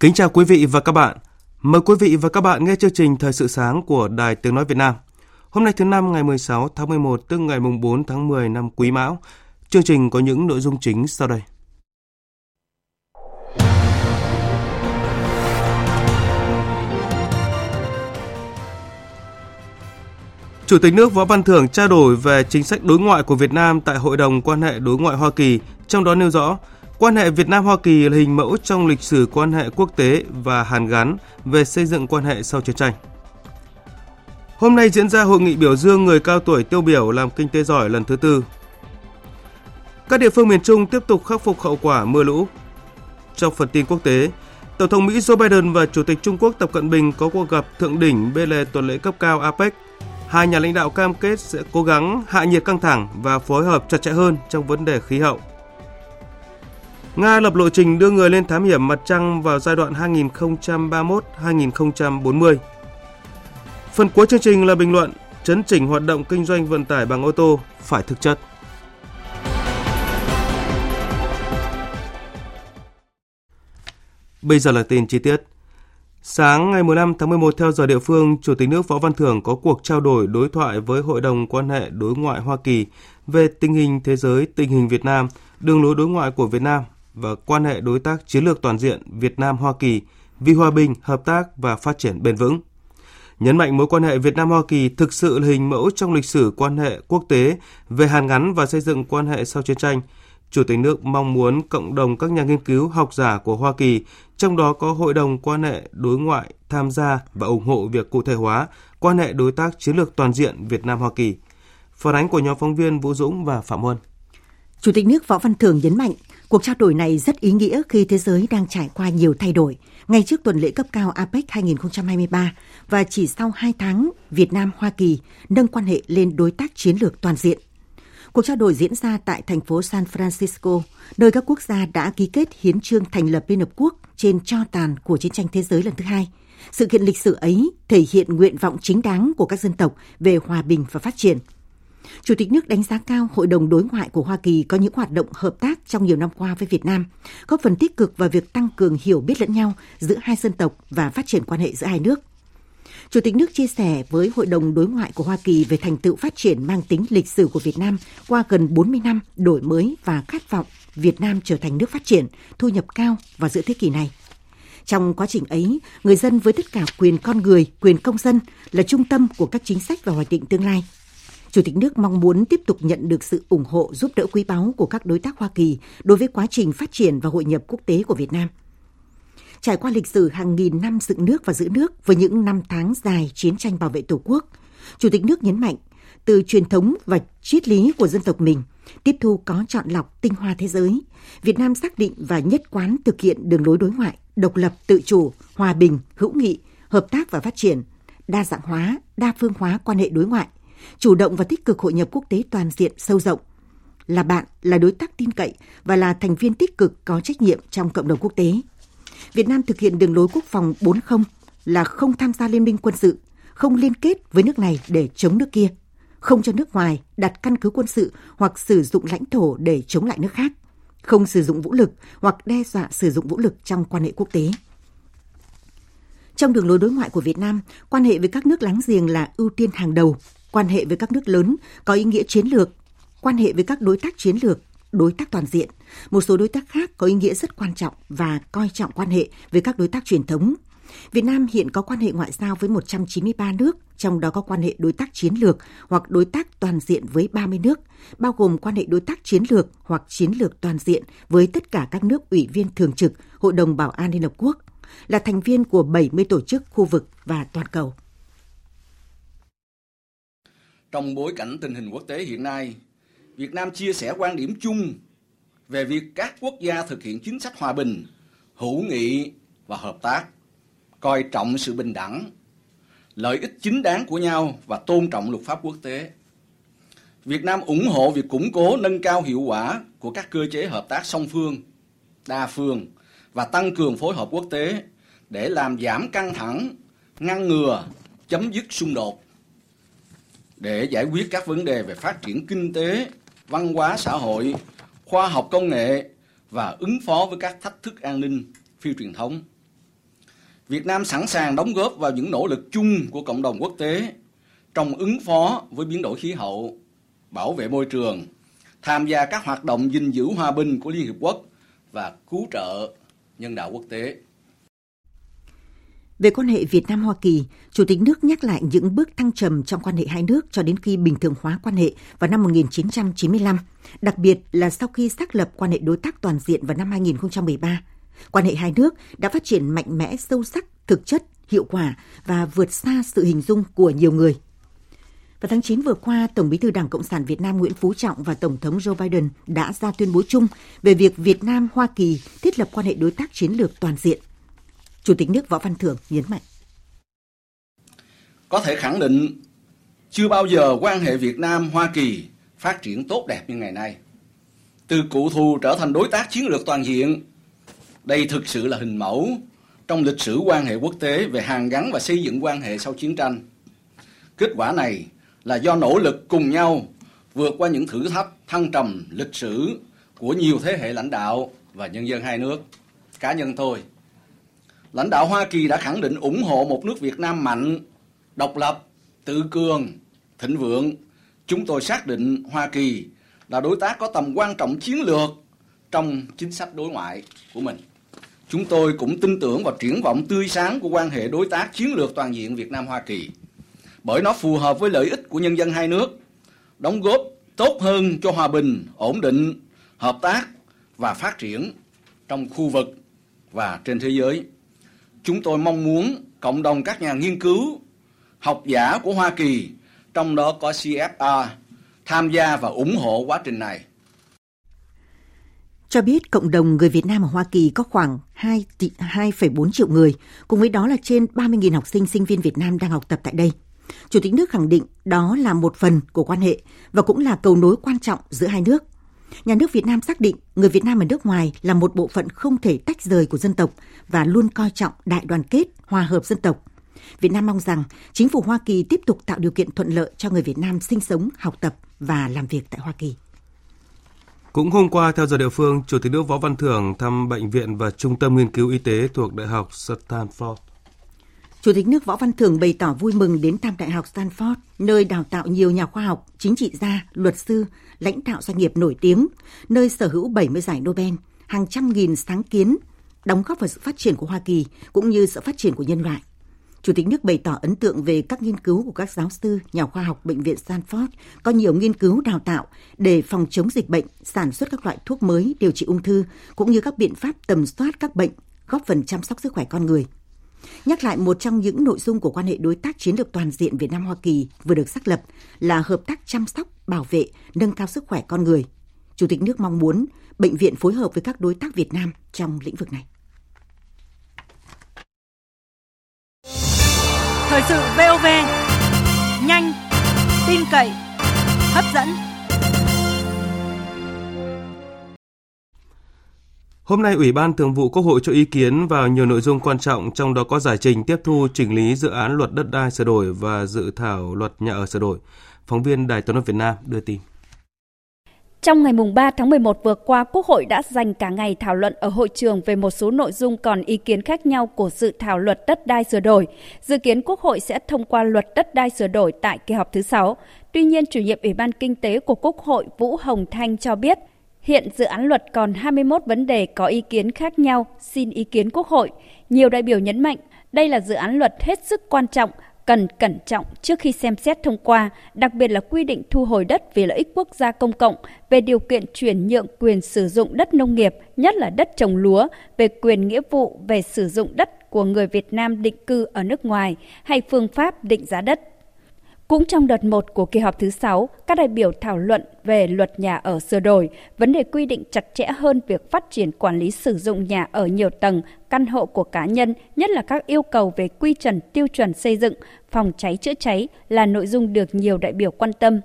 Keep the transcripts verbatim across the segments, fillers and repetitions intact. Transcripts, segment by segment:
Kính chào quý vị và các bạn. Mời quý vị và các bạn nghe chương trình Thời sự sáng của Đài Tiếng Nói Việt Nam. Hôm nay thứ Năm ngày mười sáu tháng mười một tức ngày bốn tháng mười năm Quý Mão. Chương trình có những nội dung chính sau đây. Chủ tịch nước Võ Văn Thưởng trao đổi về chính sách đối ngoại của Việt Nam tại Hội đồng quan hệ đối ngoại Hoa Kỳ, trong đó nêu rõ quan hệ Việt Nam-Hoa Kỳ là hình mẫu trong lịch sử quan hệ quốc tế và hàn gắn về xây dựng quan hệ sau chiến tranh. Hôm nay diễn ra hội nghị biểu dương người cao tuổi tiêu biểu làm kinh tế giỏi lần thứ tư. Các địa phương miền Trung tiếp tục khắc phục hậu quả mưa lũ. Trong phần tin quốc tế, Tổng thống Mỹ Joe Biden và Chủ tịch Trung Quốc Tập Cận Bình có cuộc gặp thượng đỉnh bên lề tuần lễ cấp cao a pếc. Hai nhà lãnh đạo cam kết sẽ cố gắng hạ nhiệt căng thẳng và phối hợp chặt chẽ hơn trong vấn đề khí hậu. Nga lập lộ trình đưa người lên thám hiểm Mặt Trăng vào giai đoạn hai nghìn không trăm ba mươi mốt đến hai nghìn không trăm bốn mươi. Phần cuối chương trình là bình luận, chấn chỉnh hoạt động kinh doanh vận tải bằng ô tô phải thực chất. Bây giờ là tin chi tiết. Sáng ngày mười lăm tháng mười một theo giờ địa phương, Chủ tịch nước Võ Văn Thưởng có cuộc trao đổi đối thoại với Hội đồng quan hệ đối ngoại Hoa Kỳ về tình hình thế giới, tình hình Việt Nam, đường lối đối ngoại của Việt Nam và quan hệ đối tác chiến lược toàn diện Việt Nam-Hoa Kỳ vì hòa bình, hợp tác và phát triển bền vững. Nhấn mạnh mối quan hệ Việt Nam-Hoa Kỳ thực sự là hình mẫu trong lịch sử quan hệ quốc tế về hàn gắn và xây dựng quan hệ sau chiến tranh, Chủ tịch nước mong muốn cộng đồng các nhà nghiên cứu, học giả của Hoa Kỳ, trong đó có Hội đồng quan hệ đối ngoại tham gia và ủng hộ việc cụ thể hóa quan hệ đối tác chiến lược toàn diện Việt Nam-Hoa Kỳ. Phản ánh của nhóm phóng viên Vũ Dũng và Phạm Huân. Chủ tịch nước Võ Văn Thưởng nhấn mạnh, cuộc trao đổi này rất ý nghĩa khi thế giới đang trải qua nhiều thay đổi. Ngay trước tuần lễ cấp cao a pếc hai nghìn không trăm hai mươi ba và chỉ sau hai tháng, Việt Nam-Hoa Kỳ nâng quan hệ lên đối tác chiến lược toàn diện. Cuộc trao đổi diễn ra tại thành phố San Francisco, nơi các quốc gia đã ký kết hiến chương thành lập Liên Hợp Quốc trên tro tàn của chiến tranh thế giới lần thứ hai. Sự kiện lịch sử ấy thể hiện nguyện vọng chính đáng của các dân tộc về hòa bình và phát triển. Chủ tịch nước đánh giá cao Hội đồng đối ngoại của Hoa Kỳ có những hoạt động hợp tác trong nhiều năm qua với Việt Nam, góp phần tích cực vào việc tăng cường hiểu biết lẫn nhau giữa hai dân tộc và phát triển quan hệ giữa hai nước. Chủ tịch nước chia sẻ với Hội đồng đối ngoại của Hoa Kỳ về thành tựu phát triển mang tính lịch sử của Việt Nam qua gần bốn mươi năm đổi mới và khát vọng Việt Nam trở thành nước phát triển, thu nhập cao vào giữa thế kỷ này. Trong quá trình ấy, người dân với tất cả quyền con người, quyền công dân là trung tâm của các chính sách và hoạch định tương lai. Chủ tịch nước mong muốn tiếp tục nhận được sự ủng hộ giúp đỡ quý báu của các đối tác Hoa Kỳ đối với quá trình phát triển và hội nhập quốc tế của Việt Nam. Trải qua lịch sử hàng nghìn năm dựng nước và giữ nước với những năm tháng dài chiến tranh bảo vệ Tổ quốc, Chủ tịch nước nhấn mạnh, từ truyền thống và triết lý của dân tộc mình, tiếp thu có chọn lọc tinh hoa thế giới, Việt Nam xác định và nhất quán thực hiện đường lối đối ngoại, độc lập, tự chủ, hòa bình, hữu nghị, hợp tác và phát triển, đa dạng hóa, đa phương hóa quan hệ đối ngoại, chủ động và tích cực hội nhập quốc tế toàn diện sâu rộng, là bạn, là đối tác tin cậy và là thành viên tích cực có trách nhiệm trong cộng đồng quốc tế. Việt Nam thực hiện đường lối quốc phòng bốn không là không tham gia liên minh quân sự, không liên kết với nước này để chống nước kia, không cho nước ngoài đặt căn cứ quân sự hoặc sử dụng lãnh thổ để chống lại nước khác, không sử dụng vũ lực hoặc đe dọa sử dụng vũ lực trong quan hệ quốc tế. Trong đường lối đối ngoại của Việt Nam, quan hệ với các nước láng giềng là ưu tiên hàng đầu, quan hệ với các nước lớn có ý nghĩa chiến lược, quan hệ với các đối tác chiến lược, đối tác toàn diện, một số đối tác khác có ý nghĩa rất quan trọng và coi trọng quan hệ với các đối tác truyền thống, Việt Nam hiện có quan hệ ngoại giao với một trăm chín mươi ba nước, trong đó có quan hệ đối tác chiến lược hoặc đối tác toàn diện với ba mươi nước, bao gồm quan hệ đối tác chiến lược hoặc chiến lược toàn diện với tất cả các nước ủy viên thường trực Hội đồng Bảo an Liên Hợp Quốc, là thành viên của bảy mươi tổ chức khu vực và toàn cầu. Trong bối cảnh tình hình quốc tế hiện nay, Việt Nam chia sẻ quan điểm chung về việc các quốc gia thực hiện chính sách hòa bình, hữu nghị và hợp tác, coi trọng sự bình đẳng, lợi ích chính đáng của nhau và tôn trọng luật pháp quốc tế. Việt Nam ủng hộ việc củng cố nâng cao hiệu quả của các cơ chế hợp tác song phương, đa phương và tăng cường phối hợp quốc tế để làm giảm căng thẳng, ngăn ngừa, chấm dứt xung đột, để giải quyết các vấn đề về phát triển kinh tế, văn hóa xã hội, khoa học công nghệ và ứng phó với các thách thức an ninh phi truyền thống. Việt Nam sẵn sàng đóng góp vào những nỗ lực chung của cộng đồng quốc tế trong ứng phó với biến đổi khí hậu, bảo vệ môi trường, tham gia các hoạt động gìn giữ hòa bình của Liên Hiệp Quốc và cứu trợ nhân đạo quốc tế. Về quan hệ Việt Nam-Hoa Kỳ, Chủ tịch nước nhắc lại những bước thăng trầm trong quan hệ hai nước cho đến khi bình thường hóa quan hệ vào năm một nghìn chín trăm chín mươi lăm, đặc biệt là sau khi xác lập quan hệ đối tác toàn diện vào năm hai không một ba. Quan hệ hai nước đã phát triển mạnh mẽ, sâu sắc, thực chất, hiệu quả và vượt xa sự hình dung của nhiều người. Vào tháng chín vừa qua, Tổng Bí thư Đảng Cộng sản Việt Nam Nguyễn Phú Trọng và Tổng thống Joe Biden đã ra tuyên bố chung về việc Việt Nam-Hoa Kỳ thiết lập quan hệ đối tác chiến lược toàn diện. Chủ tịch nước Võ Văn Thưởng nhấn mạnh: Có thể khẳng định, chưa bao giờ quan hệ Việt Nam-Hoa Kỳ phát triển tốt đẹp như ngày nay. Từ cựu thù trở thành đối tác chiến lược toàn diện, đây thực sự là hình mẫu trong lịch sử quan hệ quốc tế về hàn gắn và xây dựng quan hệ sau chiến tranh. Kết quả này là do nỗ lực cùng nhau vượt qua những thử thách thăng trầm lịch sử của nhiều thế hệ lãnh đạo và nhân dân hai nước. Cá nhân tôi, lãnh đạo Hoa Kỳ đã khẳng định ủng hộ một nước Việt Nam mạnh, độc lập, tự cường, thịnh vượng. Chúng tôi xác định Hoa Kỳ là đối tác có tầm quan trọng chiến lược trong chính sách đối ngoại của mình. Chúng tôi cũng tin tưởng vào triển vọng tươi sáng của quan hệ đối tác chiến lược toàn diện Việt Nam-Hoa Kỳ, bởi nó phù hợp với lợi ích của nhân dân hai nước, đóng góp tốt hơn cho hòa bình, ổn định, hợp tác và phát triển trong khu vực và trên thế giới. Chúng tôi mong muốn cộng đồng các nhà nghiên cứu, học giả của Hoa Kỳ, trong đó có xê ép rờ, tham gia và ủng hộ quá trình này. Cho biết cộng đồng người Việt Nam ở Hoa Kỳ có khoảng hai phẩy bốn triệu người, cùng với đó là trên ba mươi nghìn học sinh sinh viên Việt Nam đang học tập tại đây. Chủ tịch nước khẳng định đó là một phần của quan hệ và cũng là cầu nối quan trọng giữa hai nước. Nhà nước Việt Nam xác định người Việt Nam ở nước ngoài là một bộ phận không thể tách rời của dân tộc và luôn coi trọng đại đoàn kết, hòa hợp dân tộc. Việt Nam mong rằng chính phủ Hoa Kỳ tiếp tục tạo điều kiện thuận lợi cho người Việt Nam sinh sống, học tập và làm việc tại Hoa Kỳ. Cũng hôm qua, theo giờ địa phương, Chủ tịch nước Võ Văn Thưởng thăm bệnh viện và trung tâm nghiên cứu y tế thuộc Đại học Stanford. Chủ tịch nước Võ Văn Thưởng bày tỏ vui mừng đến thăm Đại học Stanford, nơi đào tạo nhiều nhà khoa học, chính trị gia, luật sư, lãnh đạo doanh nghiệp nổi tiếng, nơi sở hữu bảy mươi giải Nobel, hàng trăm nghìn sáng kiến, đóng góp vào sự phát triển của Hoa Kỳ cũng như sự phát triển của nhân loại. Chủ tịch nước bày tỏ ấn tượng về các nghiên cứu của các giáo sư, nhà khoa học Bệnh viện Stanford có nhiều nghiên cứu đào tạo để phòng chống dịch bệnh, sản xuất các loại thuốc mới điều trị ung thư cũng như các biện pháp tầm soát các bệnh, góp phần chăm sóc sức khỏe con người. Nhắc lại một trong những nội dung của quan hệ đối tác chiến lược toàn diện Việt Nam-Hoa Kỳ vừa được xác lập là hợp tác chăm sóc, bảo vệ, nâng cao sức khỏe con người. Chủ tịch nước mong muốn bệnh viện phối hợp với các đối tác Việt Nam trong lĩnh vực này. Thời sự vê o vê, nhanh, tin cậy, hấp dẫn. Hôm nay, Ủy ban Thường vụ Quốc hội cho ý kiến vào nhiều nội dung quan trọng, trong đó có giải trình tiếp thu chỉnh lý dự án luật đất đai sửa đổi và dự thảo luật nhà ở sửa đổi. Phóng viên Đài Tiếng nói Việt Nam đưa tin. Trong ngày ba tháng mười một vừa qua, Quốc hội đã dành cả ngày thảo luận ở hội trường về một số nội dung còn ý kiến khác nhau của dự thảo luật đất đai sửa đổi. Dự kiến Quốc hội sẽ thông qua luật đất đai sửa đổi tại kỳ họp thứ sáu. Tuy nhiên, chủ nhiệm Ủy ban Kinh tế của Quốc hội Vũ Hồng Thanh cho biết, hiện dự án luật còn hai mươi mốt vấn đề có ý kiến khác nhau xin ý kiến Quốc hội. Nhiều đại biểu nhấn mạnh, Đây là dự án luật hết sức quan trọng, cần cẩn trọng trước khi xem xét thông qua, đặc biệt là quy định thu hồi đất vì lợi ích quốc gia công cộng, về điều kiện chuyển nhượng quyền sử dụng đất nông nghiệp, nhất là đất trồng lúa, về quyền nghĩa vụ về sử dụng đất của người Việt Nam định cư ở nước ngoài hay phương pháp định giá đất. Cũng trong đợt một của kỳ họp thứ sáu, các đại biểu thảo luận về luật nhà ở sửa đổi, vấn đề quy định chặt chẽ hơn việc phát triển quản lý sử dụng nhà ở nhiều tầng, căn hộ của cá nhân, nhất là các yêu cầu về quy chuẩn tiêu chuẩn xây dựng, phòng cháy chữa cháy là nội dung được nhiều đại biểu quan tâm.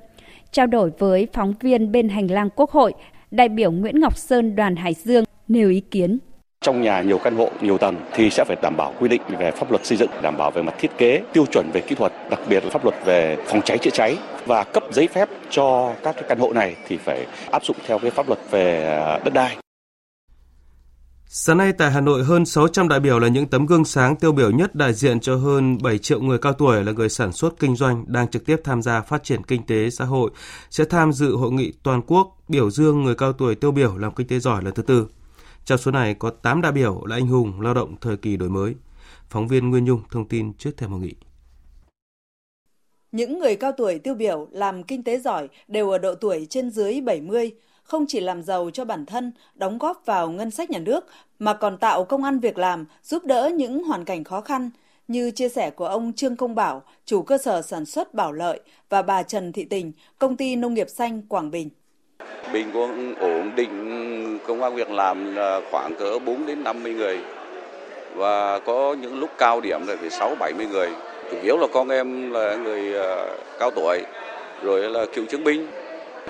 Trao đổi với phóng viên bên hành lang Quốc hội, đại biểu Nguyễn Ngọc Sơn đoàn Hải Dương nêu ý kiến. Trong nhà nhiều căn hộ, nhiều tầng thì sẽ phải đảm bảo quy định về pháp luật xây dựng, đảm bảo về mặt thiết kế, tiêu chuẩn về kỹ thuật, đặc biệt là pháp luật về phòng cháy chữa cháy, và cấp giấy phép cho các cái căn hộ này thì phải áp dụng theo cái pháp luật về đất đai. Sáng nay tại Hà Nội, hơn sáu trăm đại biểu là những tấm gương sáng tiêu biểu nhất đại diện cho hơn bảy triệu người cao tuổi là người sản xuất kinh doanh đang trực tiếp tham gia phát triển kinh tế xã hội sẽ tham dự hội nghị toàn quốc biểu dương người cao tuổi tiêu biểu làm kinh tế giỏi lần thứ tư. Trong số này có tám đại biểu là anh hùng lao động thời kỳ đổi mới. Phóng viên Nguyên Nhung thông tin trước thềm hội nghị. Những người cao tuổi tiêu biểu làm kinh tế giỏi đều ở độ tuổi trên dưới bảy mươi, không chỉ làm giàu cho bản thân, đóng góp vào ngân sách nhà nước mà còn tạo công ăn việc làm, giúp đỡ những hoàn cảnh khó khăn, như chia sẻ của ông Trương Công Bảo, chủ cơ sở sản xuất Bảo Lợi, và bà Trần Thị Tình, công ty nông nghiệp xanh Quảng Bình. Bình quân ổn định công an việc làm là khoảng cỡ bốn đến năm mươi người, và có những lúc cao điểm là phải sáu bảy mươi người. Chủ yếu là con em là người cao tuổi, rồi là cựu chiến binh.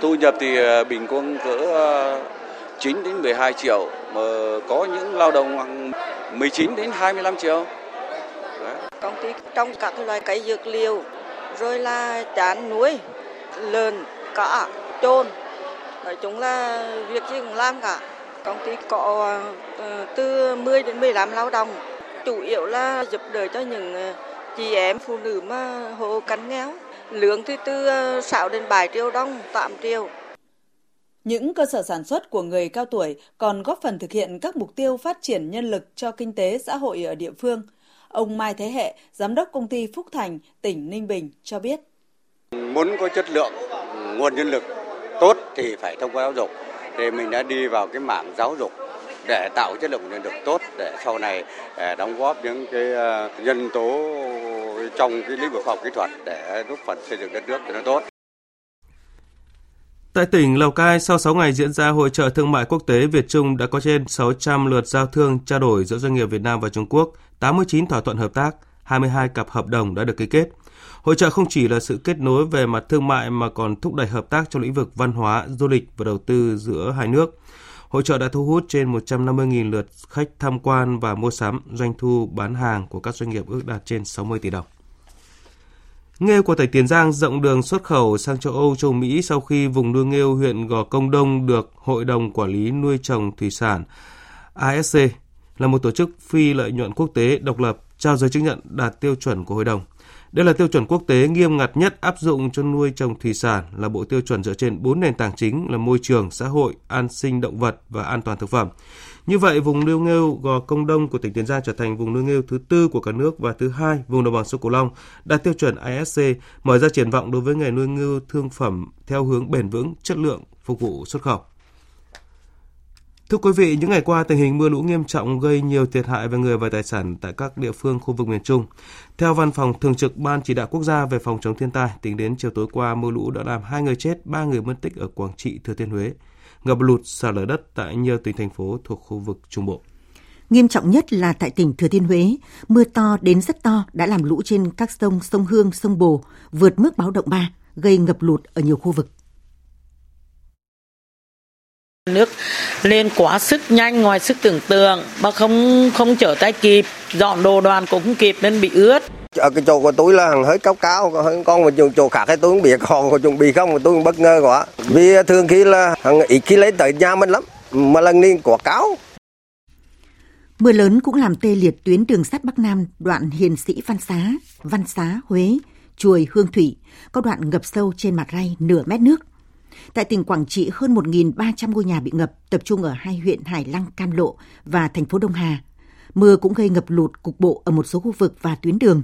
Thu nhập thì bình quân cỡ chín đến mười hai triệu, mà có những lao động mười chín đến hai mươi lăm triệu. Đấy. Công ty trồng các loại cây dược liệu, rồi là chăn nuôi, lợn, cá, trôn. Nói chung là việc gì cũng làm cả. Công ty có từ mười đến mười lăm lao động, chủ yếu là giúp đỡ cho những chị em phụ nữ mà hộ cận nghèo. Lương thì từ sáu đến bảy triệu đồng, tám triệu. Những cơ sở sản xuất của người cao tuổi còn góp phần thực hiện các mục tiêu phát triển nhân lực cho kinh tế xã hội ở địa phương. Ông Mai Thế Hệ, giám đốc công ty Phúc Thành, tỉnh Ninh Bình cho biết. Muốn có chất lượng nguồn nhân lực tốt thì phải thông qua giáo dục, thì mình đã đi vào cái mảng giáo dục để tạo chất lượng nhân lực tốt, để sau này để đóng góp những cái nhân tố trong cái lĩnh vực khoa học kỹ thuật để góp phần xây dựng đất nước cho nó tốt. Tại tỉnh Lào Cai, sau sáu ngày diễn ra hội chợ thương mại quốc tế Việt Trung đã có trên sáu trăm lượt giao thương trao đổi giữa doanh nghiệp Việt Nam và Trung Quốc, tám mươi chín thỏa thuận hợp tác, hai mươi hai cặp hợp đồng đã được ký kết. Hội chợ không chỉ là sự kết nối về mặt thương mại mà còn thúc đẩy hợp tác trong lĩnh vực văn hóa, du lịch và đầu tư giữa hai nước. Hội chợ đã thu hút trên một trăm năm mươi nghìn lượt khách tham quan và mua sắm, doanh thu bán hàng của các doanh nghiệp ước đạt trên sáu mươi tỷ đồng. Nghêu của tỉnh Tiền Giang rộng đường xuất khẩu sang châu Âu, châu Mỹ sau khi vùng nuôi nghêu huyện Gò Công Đông được Hội đồng Quản lý Nuôi trồng Thủy sản A S C là một tổ chức phi lợi nhuận quốc tế độc lập trao giấy chứng nhận đạt tiêu chuẩn của Hội đồng. Đây là tiêu chuẩn quốc tế nghiêm ngặt nhất áp dụng cho nuôi trồng thủy sản, là bộ tiêu chuẩn dựa trên bốn nền tảng chính là môi trường, xã hội, an sinh động vật và an toàn thực phẩm. Như vậy, vùng nuôi nghêu Gò Công Đông của tỉnh Tiền Giang trở thành vùng nuôi nghêu thứ tư của cả nước và thứ hai vùng đồng bằng sông Cửu Long đạt tiêu chuẩn a ét xê, mở ra triển vọng đối với nghề nuôi nghêu thương phẩm theo hướng bền vững, chất lượng, phục vụ xuất khẩu. Thưa quý vị, những ngày qua, tình hình mưa lũ nghiêm trọng gây nhiều thiệt hại về người và tài sản tại các địa phương khu vực miền Trung. Theo Văn phòng Thường trực Ban Chỉ đạo Quốc gia về phòng chống thiên tai, tính đến chiều tối qua, mưa lũ đã làm hai người chết, ba người mất tích ở Quảng Trị, Thừa Thiên Huế, ngập lụt, sạt lở đất tại nhiều tỉnh, thành phố thuộc khu vực Trung Bộ. Nghiêm trọng nhất là tại tỉnh Thừa Thiên Huế, mưa to đến rất to đã làm lũ trên các sông, sông Hương, sông Bồ vượt mức báo động ba, gây ngập lụt ở nhiều khu vực. Nước lên quá sức nhanh ngoài sức tưởng tượng, mà không không trở tay kịp, dọn đồ đoàn cũng không kịp nên bị ướt. Ở cái chỗ của tôi là hàng hơi cao cao, hơn con một chỗ khác cái tôi cũng bị còn, còn chuẩn bị không, tôi cũng bất ngờ quá. Vì thường khi là hàng ít khi lấy tới nhà mình lắm, mà lần này quả cáo. Mưa lớn cũng làm tê liệt tuyến đường sắt Bắc Nam đoạn Hiền Sĩ Văn Xá, Văn Xá Huế, Chuồi Hương Thủy, có đoạn ngập sâu trên mặt ray nửa mét nước. Tại tỉnh Quảng Trị, hơn một nghìn ba trăm ngôi nhà bị ngập, tập trung ở hai huyện Hải Lăng, Cam Lộ và thành phố Đông Hà. mưa cũng gây ngập lụt cục bộ ở một số khu vực và tuyến đường.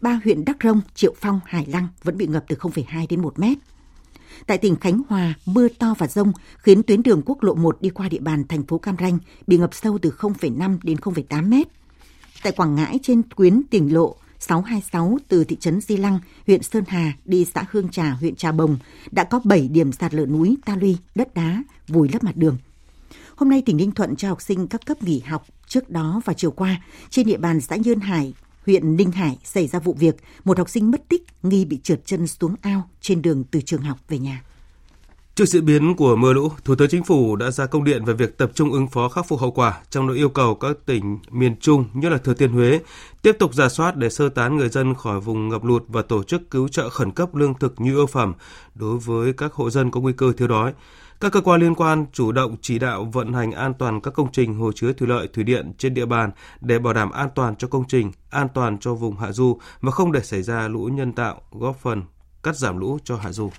Ba huyện Đắc Rông, Triệu Phong, Hải Lăng vẫn bị ngập từ không phẩy hai đến một mét. Tại tỉnh Khánh Hòa, mưa to và dông khiến tuyến đường quốc lộ một đi qua địa bàn thành phố Cam Ranh bị ngập sâu từ không phẩy năm đến không phẩy tám mét. Tại Quảng Ngãi, trên tuyến tỉnh lộ sáu hai sáu từ thị trấn Di Lăng, huyện Sơn Hà đi xã Hương Trà, huyện Trà Bồng đã có bảy điểm sạt lở núi, ta luy, đất đá vùi lấp mặt đường. Hôm nay, tỉnh Ninh Thuận cho học sinh các cấp nghỉ học. Trước đó vào chiều qua, trên địa bàn xã Nhơn Hải, huyện Ninh Hải xảy ra vụ việc một học sinh mất tích nghi bị trượt chân xuống ao trên đường từ trường học về nhà. Trước diễn biến của mưa lũ, Thủ tướng Chính phủ đã ra công điện về việc tập trung ứng phó khắc phục hậu quả, trong đó yêu cầu các tỉnh miền Trung, nhất là Thừa Thiên Huế, tiếp tục rà soát để sơ tán người dân khỏi vùng ngập lụt và tổ chức cứu trợ khẩn cấp lương thực nhu yếu phẩm đối với các hộ dân có nguy cơ thiếu đói. Các cơ quan liên quan chủ động chỉ đạo vận hành an toàn các công trình hồ chứa thủy lợi, thủy điện trên địa bàn để bảo đảm an toàn cho công trình, an toàn cho vùng hạ du và không để xảy ra lũ nhân tạo, góp phần cắt giảm lũ cho hạ du.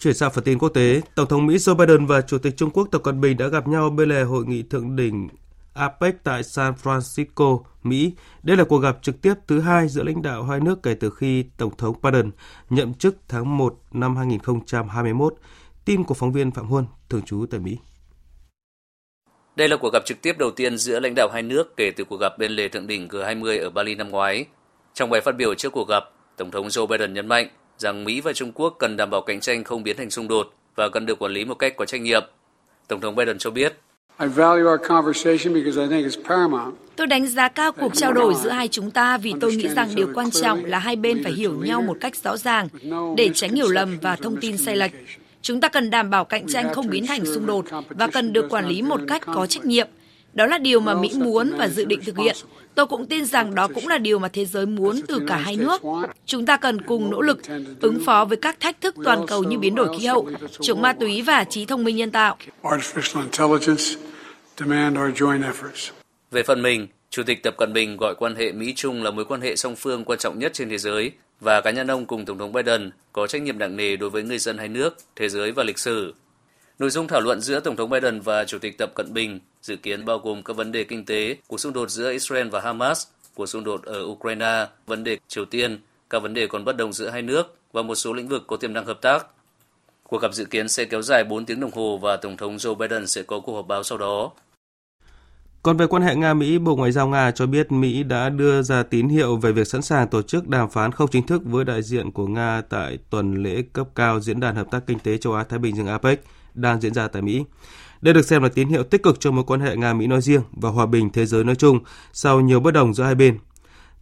Chuyển sang phần tin quốc tế, Tổng thống Mỹ Joe Biden và Chủ tịch Trung Quốc Tập Cận Bình đã gặp nhau bên lề hội nghị thượng đỉnh a pếc tại San Francisco, Mỹ. Đây là cuộc gặp trực tiếp thứ hai giữa lãnh đạo hai nước kể từ khi Tổng thống Biden nhậm chức tháng một năm hai nghìn không trăm hai mươi mốt. Tin của phóng viên Phạm Huân, thường trú tại Mỹ. Đây là cuộc gặp trực tiếp đầu tiên giữa lãnh đạo hai nước kể từ cuộc gặp bên lề thượng đỉnh G hai mươi ở Bali năm ngoái. Trong bài phát biểu trước cuộc gặp, Tổng thống Joe Biden nhấn mạnh rằng Mỹ và Trung Quốc cần đảm bảo cạnh tranh không biến thành xung đột và cần được quản lý một cách có trách nhiệm. Tổng thống Biden cho biết, tôi đánh giá cao cuộc trao đổi giữa hai chúng ta vì tôi nghĩ rằng điều quan trọng là hai bên phải hiểu nhau một cách rõ ràng để tránh hiểu lầm và thông tin sai lệch. Chúng ta cần đảm bảo cạnh tranh không biến thành xung đột và cần được quản lý một cách có trách nhiệm. Đó là điều mà Mỹ muốn và dự định thực hiện. Tôi cũng tin rằng đó cũng là điều mà thế giới muốn từ cả hai nước. Chúng ta cần cùng nỗ lực ứng phó với các thách thức toàn cầu như biến đổi khí hậu, chống ma túy và trí thông minh nhân tạo. Về phần mình, Chủ tịch Tập Cận Bình gọi quan hệ Mỹ-Trung là mối quan hệ song phương quan trọng nhất trên thế giới và cá nhân ông cùng Tổng thống Biden có trách nhiệm nặng nề đối với người dân hai nước, thế giới và lịch sử. Nội dung thảo luận giữa Tổng thống Biden và Chủ tịch Tập Cận Bình dự kiến bao gồm các vấn đề kinh tế, cuộc xung đột giữa Israel và Hamas, cuộc xung đột ở Ukraine, vấn đề Triều Tiên, các vấn đề còn bất đồng giữa hai nước và một số lĩnh vực có tiềm năng hợp tác. Cuộc gặp dự kiến sẽ kéo dài bốn tiếng đồng hồ và Tổng thống Joe Biden sẽ có cuộc họp báo sau đó. Còn về quan hệ Nga-Mỹ, Bộ Ngoại giao Nga cho biết Mỹ đã đưa ra tín hiệu về việc sẵn sàng tổ chức đàm phán không chính thức với đại diện của Nga tại tuần lễ cấp cao Diễn đàn Hợp tác Kinh tế Châu Á-Thái Bình Dương a pếc đang diễn ra tại Mỹ. Đây được xem là tín hiệu tích cực cho mối quan hệ Nga-Mỹ nói riêng và hòa bình thế giới nói chung sau nhiều bất đồng giữa hai bên.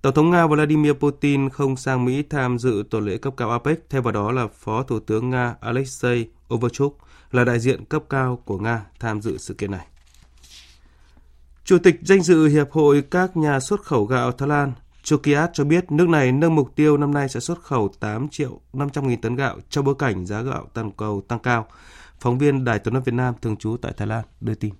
Tổng thống Nga Vladimir Putin không sang Mỹ tham dự tuần lễ cấp cao a pếc, thay vào đó là Phó Thủ tướng Nga Alexei Overchuk là đại diện cấp cao của Nga tham dự sự kiện này. Chủ tịch danh dự Hiệp hội các nhà xuất khẩu gạo Thái Lan, Chokiat cho biết nước này nâng mục tiêu năm nay sẽ xuất khẩu tám triệu năm trăm nghìn tấn gạo trong bối cảnh giá gạo toàn cầu tăng cao. Phóng viên Đài Tiếng nói Việt Nam thường trú tại Thái Lan đưa tin.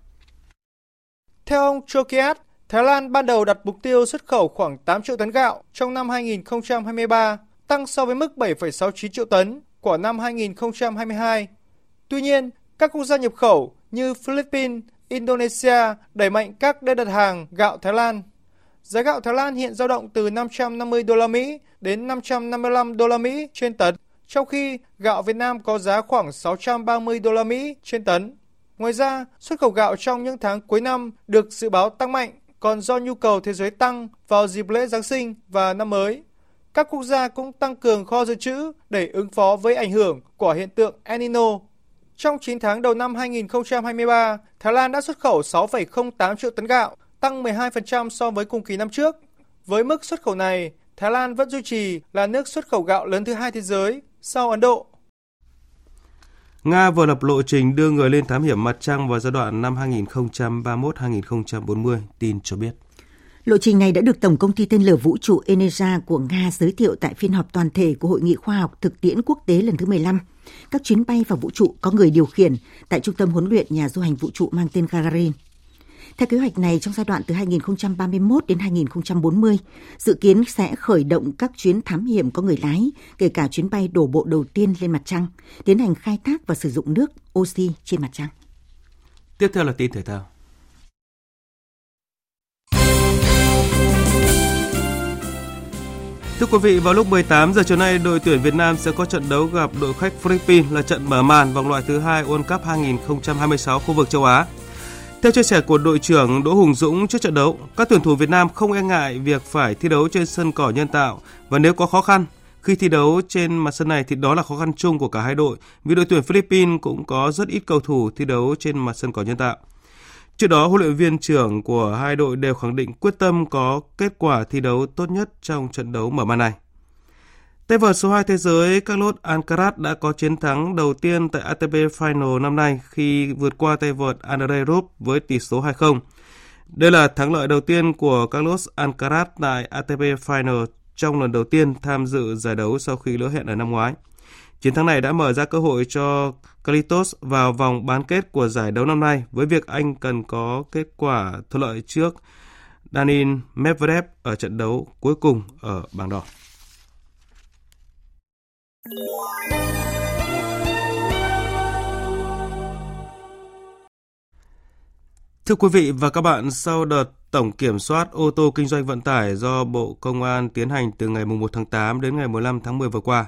Theo ông Chokiat, Thái Lan ban đầu đặt mục tiêu xuất khẩu khoảng tám triệu tấn gạo trong năm hai nghìn không trăm hai mươi ba, tăng so với mức bảy phẩy sáu chín triệu tấn của năm hai nghìn không trăm hai mươi hai. Tuy nhiên, các quốc gia nhập khẩu như Philippines, Indonesia đẩy mạnh các đơn đặt hàng gạo Thái Lan. Giá gạo Thái Lan hiện dao động từ năm trăm năm mươi đô la Mỹ đến năm trăm năm mươi lăm đô la Mỹ trên tấn, trong khi gạo Việt Nam có giá khoảng sáu trăm ba mươi đô la Mỹ trên tấn. Ngoài ra, xuất khẩu gạo trong những tháng cuối năm được dự báo tăng mạnh, còn do nhu cầu thế giới tăng vào dịp lễ Giáng sinh và năm mới. Các quốc gia cũng tăng cường kho dự trữ để ứng phó với ảnh hưởng của hiện tượng El Nino. Trong chín tháng đầu năm hai nghìn không trăm hai mươi ba, Thái Lan đã xuất khẩu sáu phẩy không tám triệu tấn gạo, tăng mười hai phần trăm so với cùng kỳ năm trước. Với mức xuất khẩu này, Thái Lan vẫn duy trì là nước xuất khẩu gạo lớn thứ hai thế giới sau Ấn Độ. Nga vừa lập lộ trình đưa người lên thám hiểm Mặt Trăng vào giai đoạn năm hai nghìn không trăm ba mươi mốt đến hai nghìn không trăm bốn mươi, tin cho biết. Lộ trình này đã được Tổng công ty tên lửa vũ trụ Energia của Nga giới thiệu tại phiên họp toàn thể của Hội nghị khoa học thực tiễn quốc tế lần thứ mười lăm. Các chuyến bay vào vũ trụ có người điều khiển tại trung tâm huấn luyện nhà du hành vũ trụ mang tên Gagarin. Theo kế hoạch này, trong giai đoạn từ hai nghìn không trăm ba mươi mốt đến hai nghìn không trăm bốn mươi, dự kiến sẽ khởi động các chuyến thám hiểm có người lái, kể cả chuyến bay đổ bộ đầu tiên lên mặt trăng, tiến hành khai thác và sử dụng nước oxy trên mặt trăng. Tiếp theo là tin thể thao. Thưa quý vị, vào lúc mười tám giờ chiều nay, đội tuyển Việt Nam sẽ có trận đấu gặp đội khách Philippines, là trận mở màn vòng loại thứ hai World Cup hai không hai sáu khu vực châu Á. Theo chia sẻ của đội trưởng Đỗ Hùng Dũng trước trận đấu, các tuyển thủ Việt Nam không e ngại việc phải thi đấu trên sân cỏ nhân tạo, và nếu có khó khăn khi thi đấu trên mặt sân này thì đó là khó khăn chung của cả hai đội, vì đội tuyển Philippines cũng có rất ít cầu thủ thi đấu trên mặt sân cỏ nhân tạo. Trước đó, huấn luyện viên trưởng của hai đội đều khẳng định quyết tâm có kết quả thi đấu tốt nhất trong trận đấu mở màn này. Tay vợt số hai thế giới Carlos Alcaraz đã có chiến thắng đầu tiên tại a tê pê Final năm nay khi vượt qua tay vợt Andrey Rublev với tỷ số hai không. Đây là thắng lợi đầu tiên của Carlos Alcaraz tại a tê pê Final trong lần đầu tiên tham dự giải đấu sau khi lỡ hẹn ở năm ngoái. Chiến thắng này đã mở ra cơ hội cho Carlitos vào vòng bán kết của giải đấu năm nay, với việc anh cần có kết quả thuận lợi trước Danil Medvedev ở trận đấu cuối cùng ở bảng đỏ. Thưa quý vị và các bạn, sau đợt tổng kiểm soát ô tô kinh doanh vận tải do Bộ Công an tiến hành từ ngày mùng một tháng tám đến ngày mười lăm tháng mười vừa qua,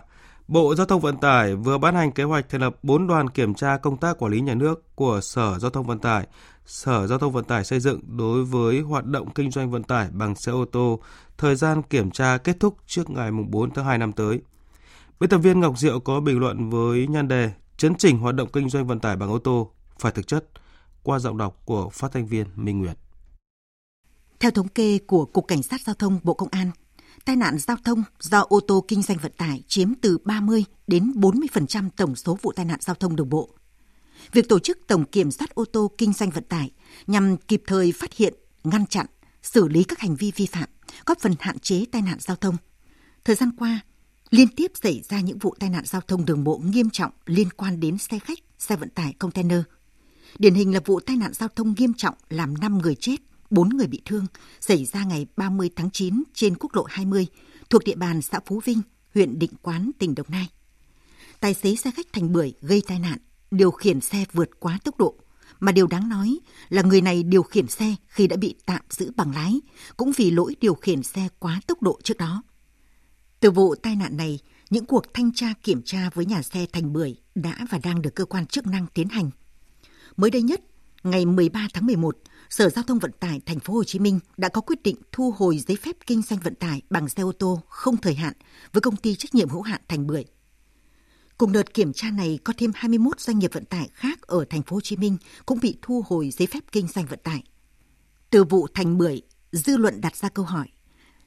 Bộ Giao thông Vận tải vừa ban hành kế hoạch thành lập bốn đoàn kiểm tra công tác quản lý nhà nước của Sở Giao thông Vận tải, Sở Giao thông Vận tải xây dựng đối với hoạt động kinh doanh vận tải bằng xe ô tô, thời gian kiểm tra kết thúc trước ngày mùng bốn tháng hai năm tới. Biên tập viên Ngọc Diệu có bình luận với nhan đề chấn chỉnh hoạt động kinh doanh vận tải bằng ô tô phải thực chất, qua giọng đọc của phát thanh viên Minh Nguyệt. Theo thống kê của Cục Cảnh sát Giao thông Bộ Công an, tai nạn giao thông do ô tô kinh doanh vận tải chiếm từ ba mươi đến bốn mươi phần trăm tổng số vụ tai nạn giao thông đường bộ. Việc tổ chức tổng kiểm soát ô tô kinh doanh vận tải nhằm kịp thời phát hiện, ngăn chặn, xử lý các hành vi vi phạm, góp phần hạn chế tai nạn giao thông. Thời gian qua, liên tiếp xảy ra những vụ tai nạn giao thông đường bộ nghiêm trọng liên quan đến xe khách, xe vận tải container. Điển hình là vụ tai nạn giao thông nghiêm trọng làm năm người chết, bốn người bị thương, xảy ra ngày ba mươi tháng chín trên quốc lộ hai mươi, thuộc địa bàn xã Phú Vinh, huyện Định Quán, tỉnh Đồng Nai. Tài xế xe khách Thành Bưởi gây tai nạn, điều khiển xe vượt quá tốc độ. Mà điều đáng nói là người này điều khiển xe khi đã bị tạm giữ bằng lái, cũng vì lỗi điều khiển xe quá tốc độ trước đó. Từ vụ tai nạn này, những cuộc thanh tra kiểm tra với nhà xe Thành Bưởi đã và đang được cơ quan chức năng tiến hành. Mới đây nhất, ngày mười ba tháng mười một, Sở Giao thông Vận tải Thành phố Hồ Chí Minh đã có quyết định thu hồi giấy phép kinh doanh vận tải bằng xe ô tô không thời hạn với công ty trách nhiệm hữu hạn Thành Bưởi. Cùng đợt kiểm tra này có thêm hai mươi mốt doanh nghiệp vận tải khác ở Thành phố Hồ Chí Minh cũng bị thu hồi giấy phép kinh doanh vận tải. Từ vụ Thành Bưởi, dư luận đặt ra câu hỏi: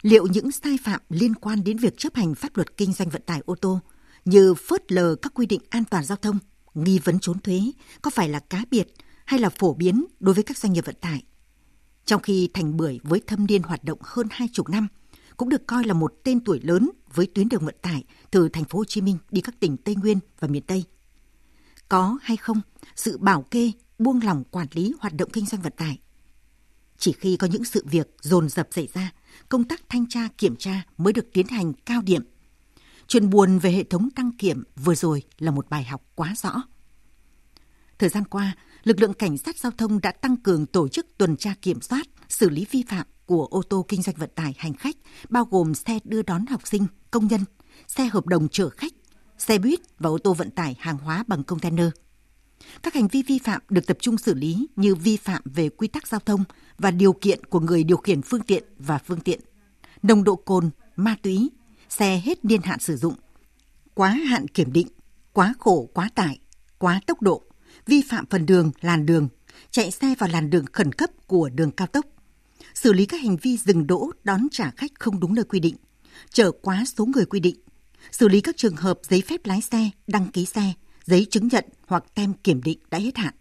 liệu những sai phạm liên quan đến việc chấp hành pháp luật kinh doanh vận tải ô tô như phớt lờ các quy định an toàn giao thông, nghi vấn trốn thuế có phải là cá biệt hay là phổ biến đối với các doanh nghiệp vận tải? Trong khi Thành Bưởi với thâm niên hoạt động hơn hai chục năm cũng được coi là một tên tuổi lớn với tuyến đường vận tải từ Thành phố Hồ Chí Minh đi các tỉnh Tây Nguyên và miền Tây. Có hay không sự bảo kê, buông lỏng quản lý hoạt động kinh doanh vận tải? Chỉ khi có những sự việc dồn dập xảy ra, công tác thanh tra kiểm tra mới được tiến hành cao điểm. Chuyện buồn về hệ thống đăng kiểm vừa rồi là một bài học quá rõ. Thời gian qua, lực lượng cảnh sát giao thông đã tăng cường tổ chức tuần tra kiểm soát, xử lý vi phạm của ô tô kinh doanh vận tải hành khách, bao gồm xe đưa đón học sinh, công nhân, xe hợp đồng chở khách, xe buýt và ô tô vận tải hàng hóa bằng container. Các hành vi vi phạm được tập trung xử lý như vi phạm về quy tắc giao thông và điều kiện của người điều khiển phương tiện và phương tiện, nồng độ cồn, ma túy, xe hết niên hạn sử dụng, quá hạn kiểm định, quá khổ quá tải, quá tốc độ, vi phạm phần đường, làn đường, chạy xe vào làn đường khẩn cấp của đường cao tốc, xử lý các hành vi dừng đỗ đón trả khách không đúng nơi quy định, chở quá số người quy định, xử lý các trường hợp giấy phép lái xe, đăng ký xe, giấy chứng nhận hoặc tem kiểm định đã hết hạn.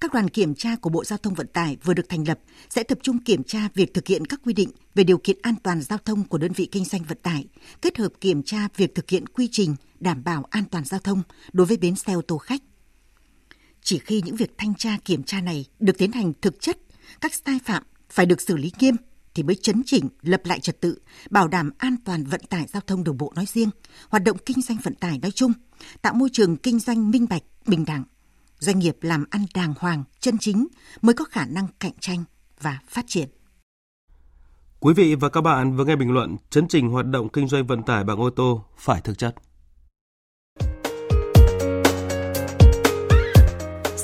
Các đoàn kiểm tra của Bộ Giao thông Vận tải vừa được thành lập sẽ tập trung kiểm tra việc thực hiện các quy định về điều kiện an toàn giao thông của đơn vị kinh doanh vận tải, kết hợp kiểm tra việc thực hiện quy trình đảm bảo an toàn giao thông đối với bến xe ô tô khách. Chỉ khi những việc thanh tra kiểm tra này được tiến hành thực chất các sai phạm phải được xử lý nghiêm thì mới chấn chỉnh, lập lại trật tự, bảo đảm an toàn vận tải giao thông đường bộ nói riêng, hoạt động kinh doanh vận tải nói chung, tạo môi trường kinh doanh minh bạch, bình đẳng. Doanh nghiệp làm ăn đàng hoàng, chân chính mới có khả năng cạnh tranh và phát triển. Quý vị và các bạn vừa nghe bình luận chấn chỉnh hoạt động kinh doanh vận tải bằng ô tô phải thực chất.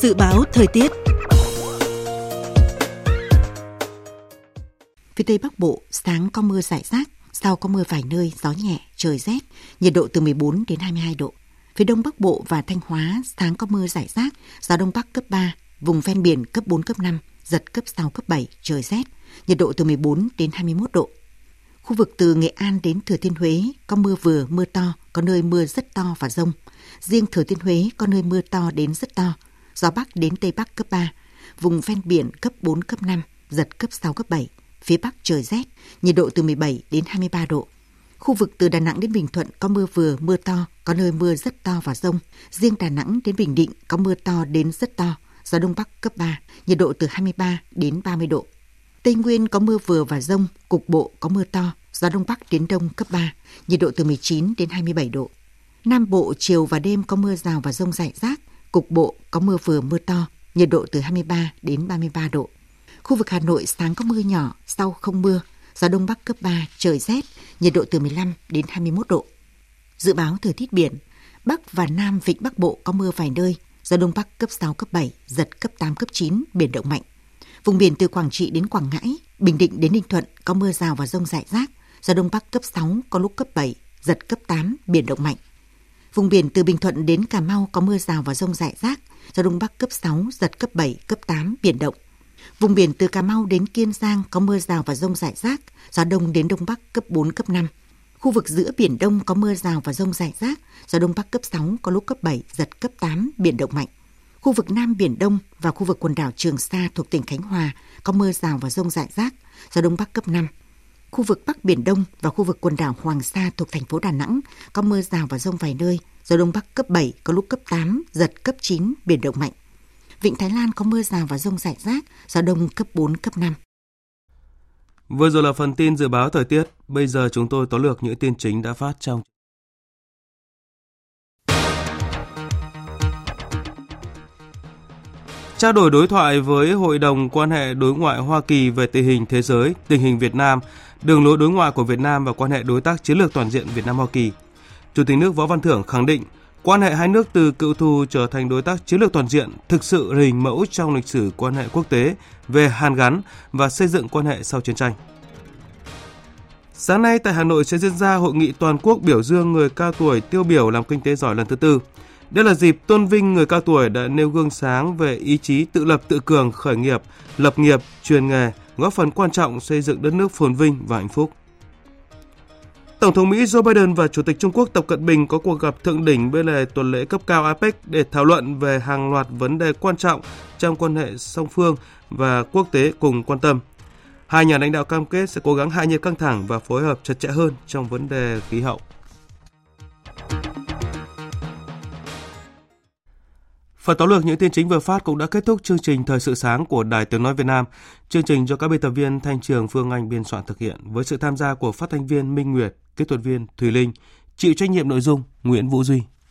Dự báo thời tiết. Phía Tây Bắc Bộ, sáng có mưa rải rác, sau có mưa vài nơi, gió nhẹ, trời rét, nhiệt độ từ mười bốn đến hai mươi hai độ. Phía Đông Bắc Bộ và Thanh Hóa, sáng có mưa rải rác, gió Đông Bắc cấp ba, vùng ven biển cấp bốn, cấp năm, giật cấp sáu, cấp bảy, trời rét, nhiệt độ từ mười bốn đến hai mươi mốt độ. Khu vực từ Nghệ An đến Thừa Thiên Huế có mưa vừa, mưa to, có nơi mưa rất to và dông. Riêng Thừa Thiên Huế có nơi mưa to đến rất to, gió Bắc đến Tây Bắc cấp ba, vùng ven biển cấp bốn, cấp năm, giật cấp sáu, cấp bảy. Phía Bắc trời rét, nhiệt độ từ mười bảy đến hai mươi ba độ. Khu vực từ Đà Nẵng đến Bình Thuận có mưa vừa, mưa to, có nơi mưa rất to và dông. Riêng Đà Nẵng đến Bình Định có mưa to đến rất to, gió Đông Bắc cấp ba, nhiệt độ từ hai mươi ba đến ba mươi độ. Tây Nguyên có mưa vừa và dông, cục bộ có mưa to, gió Đông Bắc đến Đông cấp ba, nhiệt độ từ mười chín đến hai mươi bảy độ. Nam Bộ chiều và đêm có mưa rào và dông rải rác, cục bộ có mưa vừa mưa to, nhiệt độ từ hai mươi ba đến ba mươi ba độ. Khu vực Hà Nội sáng có mưa nhỏ, sau không mưa, gió Đông Bắc cấp ba, trời rét, nhiệt độ từ mười lăm đến hai mươi mốt độ. Dự báo thời tiết biển, Bắc và Nam Vịnh Bắc Bộ có mưa vài nơi, gió Đông Bắc cấp sáu, cấp bảy, giật cấp tám, cấp chín, biển động mạnh. Vùng biển từ Quảng Trị đến Quảng Ngãi, Bình Định đến Ninh Thuận có mưa rào và dông rải rác, gió Đông Bắc cấp sáu, có lúc cấp bảy, giật cấp tám, biển động mạnh. Vùng biển từ Bình Thuận đến Cà Mau có mưa rào và dông rải rác, gió Đông Bắc cấp sáu, giật cấp bảy, cấp tám, biển động. Vùng biển từ Cà Mau đến Kiên Giang có mưa rào và dông rải rác, gió Đông đến Đông Bắc cấp bốn, cấp năm. Khu vực giữa Biển Đông có mưa rào và dông rải rác, gió Đông Bắc cấp sáu, có lúc cấp bảy, giật cấp tám, biển động mạnh. Khu vực Nam Biển Đông và khu vực quần đảo Trường Sa thuộc tỉnh Khánh Hòa có mưa rào và dông rải rác, gió Đông Bắc cấp năm. Khu vực Bắc Biển Đông và khu vực quần đảo Hoàng Sa thuộc thành phố Đà Nẵng có mưa rào và dông vài nơi, gió Đông Bắc cấp bảy, có lúc cấp tám, giật cấp chín, biển động mạnh. Vịnh Thái Lan có mưa rào và dông rải rác, gió Đông cấp bốn, cấp năm. Vừa rồi là phần tin dự báo thời tiết. Bây giờ chúng tôi tóm lược những tin chính đã phát trong. Trao đổi đối thoại với Hội đồng quan hệ đối ngoại Hoa Kỳ về tình hình thế giới, tình hình Việt Nam, đường lối đối ngoại của Việt Nam và quan hệ đối tác chiến lược toàn diện Việt Nam-Hoa Kỳ. Chủ tịch nước Võ Văn Thưởng khẳng định, quan hệ hai nước từ cựu thù trở thành đối tác chiến lược toàn diện, thực sự hình mẫu trong lịch sử quan hệ quốc tế về hàn gắn và xây dựng quan hệ sau chiến tranh. Sáng nay tại Hà Nội sẽ diễn ra hội nghị toàn quốc biểu dương người cao tuổi tiêu biểu làm kinh tế giỏi lần thứ tư. Đây là dịp tôn vinh người cao tuổi đã nêu gương sáng về ý chí tự lập tự cường, khởi nghiệp, lập nghiệp, truyền nghề, góp phần quan trọng xây dựng đất nước phồn vinh và hạnh phúc. Tổng thống Mỹ Joe Biden và Chủ tịch Trung Quốc Tập Cận Bình có cuộc gặp thượng đỉnh bên lề tuần lễ cấp cao a pếc để thảo luận về hàng loạt vấn đề quan trọng trong quan hệ song phương và quốc tế cùng quan tâm. Hai nhà lãnh đạo cam kết sẽ cố gắng hạ nhiệt căng thẳng và phối hợp chặt chẽ hơn trong vấn đề khí hậu. Phần tóm lược những tin chính vừa phát cũng đã kết thúc chương trình Thời sự sáng của Đài Tiếng Nói Việt Nam. Chương trình do các biên tập viên Thanh Trường, Phương Anh biên soạn thực hiện với sự tham gia của phát thanh viên Minh Nguyệt, kỹ thuật viên Thùy Linh, chịu trách nhiệm nội dung Nguyễn Vũ Duy.